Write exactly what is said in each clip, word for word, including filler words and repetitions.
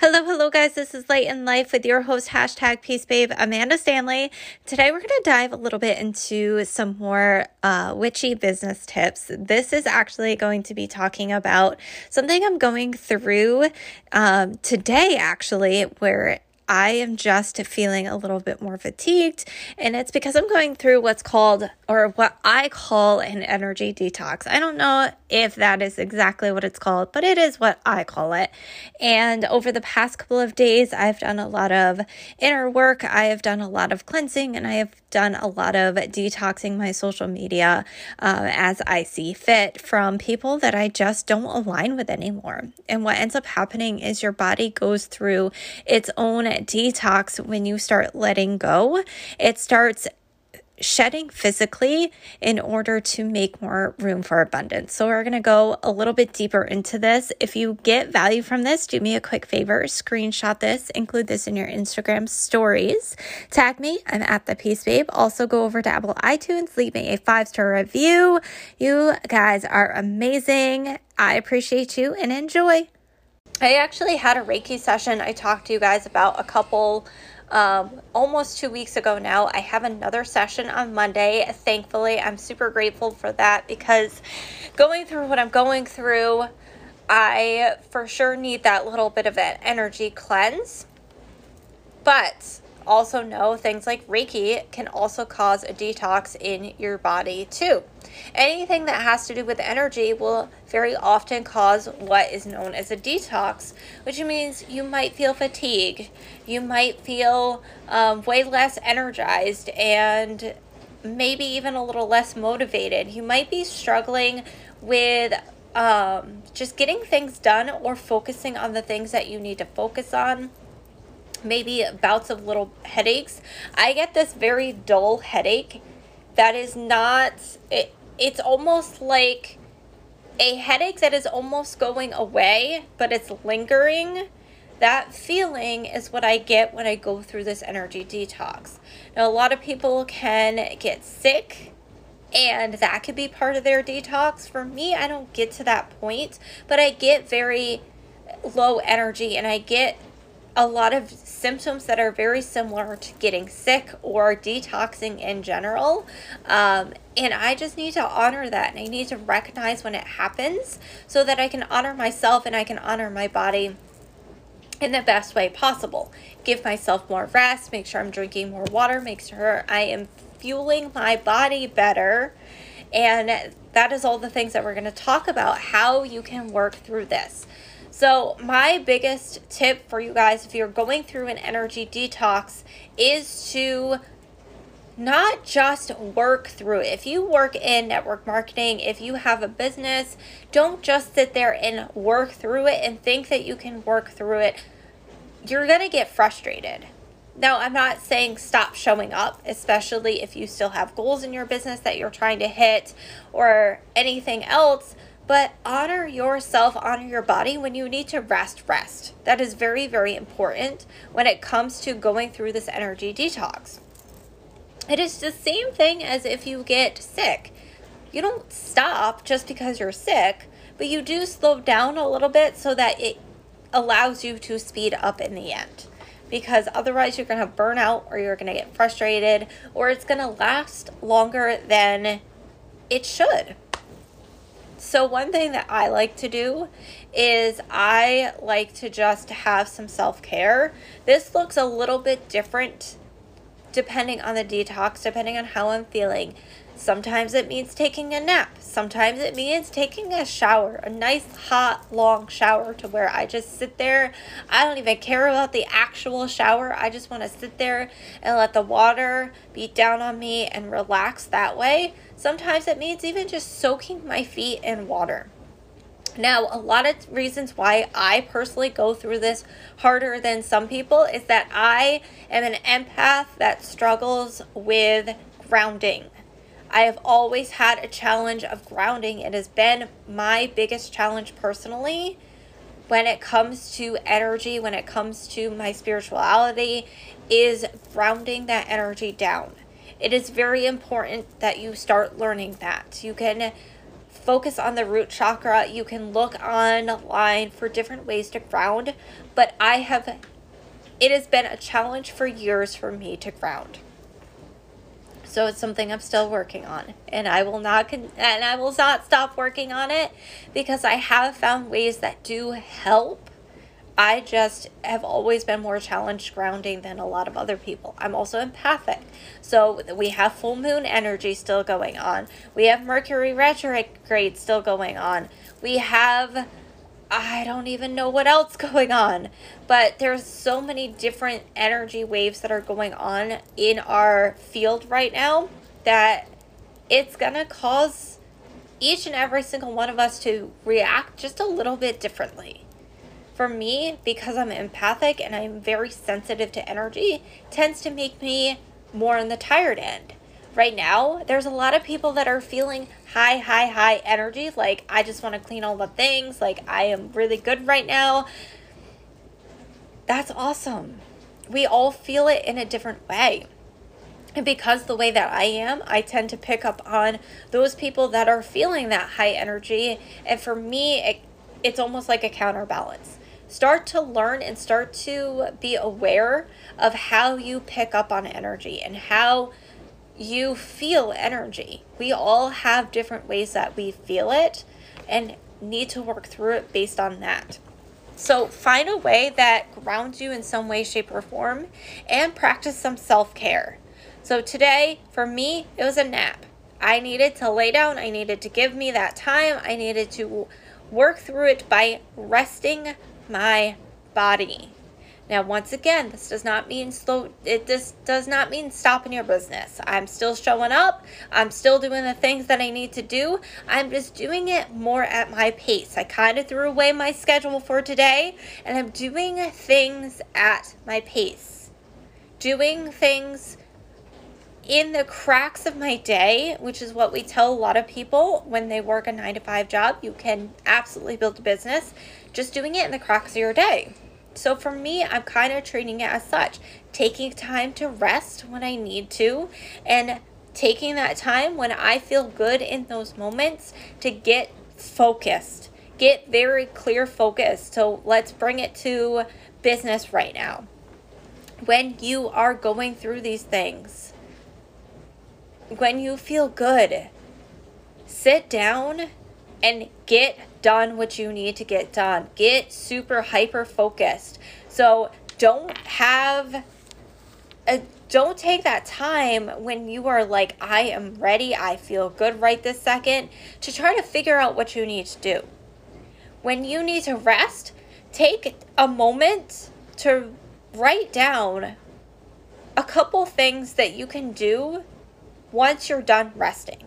Hello, hello guys, this is Light in Life with your host, hashtag Peace Babe, Amanda Stanley. Today we're going to dive a little bit into some more uh, witchy business tips. This is actually going to be talking about something I'm going through um, today actually, where I am just feeling a little bit more fatigued, and it's because I'm going through what's called, or what I call, an energy detox. I don't know if that is exactly what it's called, but it is what I call it. And over the past couple of days, I've done a lot of inner work, I have done a lot of cleansing, and I have done a lot of detoxing my social media um, as I see fit from people that I just don't align with anymore. And what ends up happening is your body goes through its own detox when you start letting go. It starts shedding physically in order to make more room for abundance. So we're going to go a little bit deeper into this. If you get value from this, do me a quick favor, screenshot this, include this in your Instagram stories, tag me, I'm at the Peace Babe. Also go over to Apple iTunes, leave me a five-star review. You guys are amazing. I appreciate you and enjoy. I actually had a Reiki session I talked to you guys about a couple Um, almost two weeks ago now. I have another session on Monday. Thankfully, I'm super grateful for that, because going through what I'm going through, I for sure need that little bit of an energy cleanse. But also know things like Reiki can also cause a detox in your body too. Anything that has to do with energy will very often cause what is known as a detox, which means you might feel fatigue, you might feel um, way less energized, and maybe even a little less motivated. You might be struggling with um, just getting things done or focusing on the things that you need to focus on. Maybe bouts of little headaches. I get this very dull headache that is not, it, it's almost like a headache that is almost going away, but it's lingering. That feeling is what I get when I go through this energy detox. Now, a lot of people can get sick, and that could be part of their detox. For me, I don't get to that point, but I get very low energy, and I get a lot of symptoms that are very similar to getting sick or detoxing in general. Um, and I just need to honor that, and I need to recognize when it happens so that I can honor myself and I can honor my body in the best way possible. Give myself more rest, make sure I'm drinking more water, make sure I am fueling my body better. And that is all the things that we're going to talk about, how you can work through this. So my biggest tip for you guys, if you're going through an energy detox, is to not just work through it. If you work in network marketing, if you have a business, don't just sit there and work through it and think that you can work through it. You're going to get frustrated. Now, I'm not saying stop showing up, especially if you still have goals in your business that you're trying to hit or anything else. But honor yourself, honor your body. When you need to rest, rest. That is very, very important when it comes to going through this energy detox. It is the same thing as if you get sick. You don't stop just because you're sick, but you do slow down a little bit so that it allows you to speed up in the end. Because otherwise you're gonna have burnout, or you're gonna get frustrated, or it's gonna last longer than it should. So one thing that I like to do is I like to just have some self-care. This looks a little bit different depending on the detox, depending on how I'm feeling. Sometimes it means taking a nap. Sometimes it means taking a shower, a nice hot long shower, to where I just sit there. I don't even care about the actual shower. I just want to sit there and let the water beat down on me and relax that way. Sometimes it means even just soaking my feet in water. Now, a lot of reasons why I personally go through this harder than some people is that I am an empath that struggles with grounding. I have always had a challenge of grounding. It has been my biggest challenge personally when it comes to energy, when it comes to my spirituality, is grounding that energy down. It is very important that you start learning that. You can focus on the root chakra. You can look online for different ways to ground, but I have, it has been a challenge for years for me to ground. So it's something I'm still working on, and I will not con and I will not stop working on it, because I have found ways that do help. I just have always been more challenged grounding than a lot of other people. I'm also empathic. So we have full moon energy still going on. We have Mercury retrograde still going on. We have, I don't even know what else going on, but there's so many different energy waves that are going on in our field right now that it's gonna cause each and every single one of us to react just a little bit differently. For me, because I'm empathic and I'm very sensitive to energy, tends to make me more on the tired end. Right now, there's a lot of people that are feeling high, high, high energy. Like, I just want to clean all the things. Like, I am really good right now. That's awesome. We all feel it in a different way. And because the way that I am, I tend to pick up on those people that are feeling that high energy. And for me, it, it's almost like a counterbalance. Start to learn and start to be aware of how you pick up on energy and how you feel energy. We all have different ways that we feel it and need to work through it based on that. So find a way that grounds you in some way, shape, or form, and practice some self-care. So today, for me, it was a nap. I needed to lay down. I needed to give me that time. I needed to work through it by resting my body. Now, once again, this does not mean slow. It this does not mean stopping your business. I'm still showing up. I'm still doing the things that I need to do. I'm just doing it more at my pace. I kind of threw away my schedule for today, and I'm doing things at my pace. Doing things in the cracks of my day, which is what we tell a lot of people when they work a nine to five job. You can absolutely build a business just doing it in the cracks of your day. So for me, I'm kind of treating it as such, taking time to rest when I need to, and taking that time when I feel good in those moments to get focused, get very clear focus. So let's bring it to business right now. When you are going through these things, when you feel good, sit down and get done what you need to get done. Get super hyper focused. So don't have a, don't take that time when you are like, I am ready, I feel good right this second, to try to figure out what you need to do. When you need to rest, take a moment to write down a couple things that you can do once you're done resting.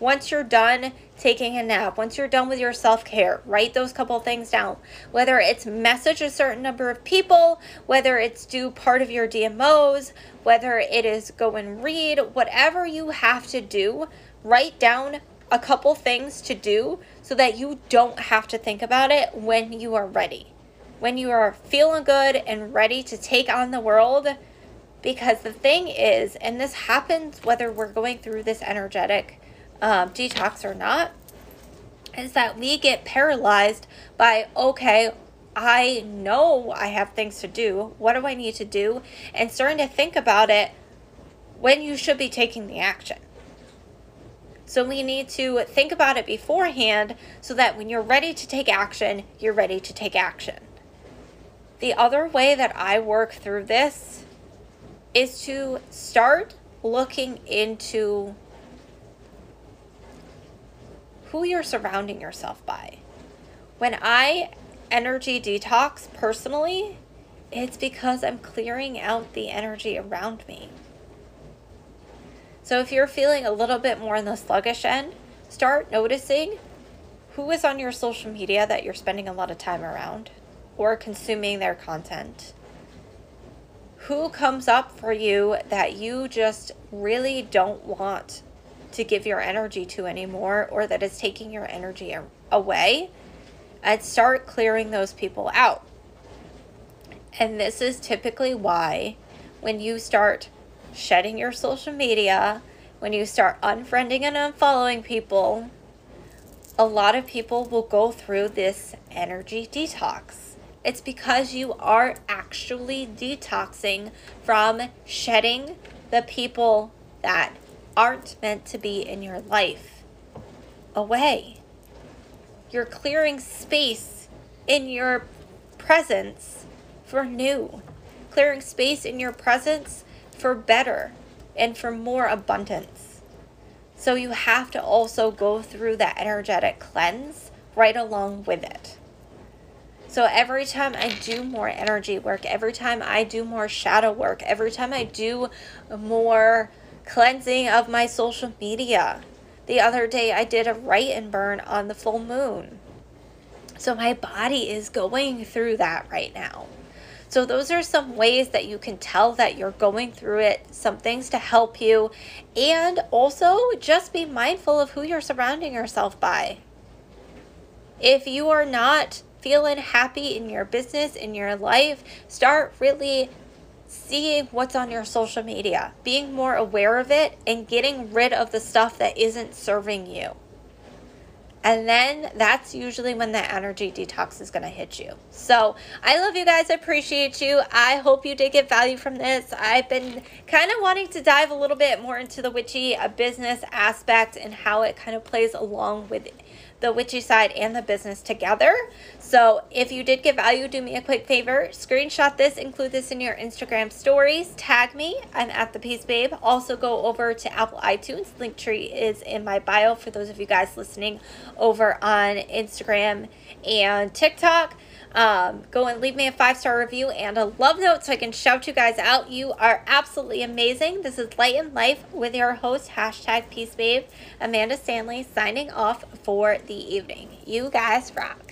Once you're done taking a nap, once you're done with your self-care, write those couple things down. Whether it's message a certain number of people, whether it's do part of your D M Os, whether it is go and read, whatever you have to do, write down a couple things to do so that you don't have to think about it when you are ready. When you are feeling good and ready to take on the world. Because the thing is, and this happens whether we're going through this energetic um, detox or not, is that we get paralyzed by, okay, I know I have things to do. What do I need to do? And starting to think about it when you should be taking the action. So we need to think about it beforehand so that when you're ready to take action, you're ready to take action. The other way that I work through this is to start looking into who you're surrounding yourself by. When I energy detox personally, it's because I'm clearing out the energy around me. So if you're feeling a little bit more on the sluggish end, start noticing who is on your social media that you're spending a lot of time around or consuming their content. Who comes up for you that you just really don't want to give your energy to anymore, or that is taking your energy away, and start clearing those people out. And this is typically why when you start shedding your social media, when you start unfriending and unfollowing people, a lot of people will go through this energy detox. It's because you are actually detoxing from shedding the people that aren't meant to be in your life away. You're clearing space in your presence for new, clearing space in your presence for better and for more abundance. So you have to also go through that energetic cleanse right along with it. So every time I do more energy work, every time I do more shadow work, every time I do more cleansing of my social media. The other day I did a write and burn on the full moon. So my body is going through that right now. So those are some ways that you can tell that you're going through it, some things to help you, and also just be mindful of who you're surrounding yourself by. If you are not feeling happy in your business, in your life, start really seeing what's on your social media, being more aware of it, and getting rid of the stuff that isn't serving you. And then that's usually when that energy detox is going to hit you. So I love you guys. I appreciate you. I hope you did get value from this. I've been kind of wanting to dive a little bit more into the witchy business aspect and how it kind of plays along with the witchy side and the business together. So if you did get value, do me a quick favor. Screenshot this, include this in your Instagram stories. Tag me. I'm at the Peace Babe. Also go over to Apple iTunes. Linktree is in my bio for those of you guys listening over on Instagram and TikTok. Um, go and leave me a five-star review and a love note so I can shout you guys out. You are absolutely amazing. This is Light in Life with your host, hashtag Peace Babe, Amanda Stanley, signing off for the evening. You guys rock.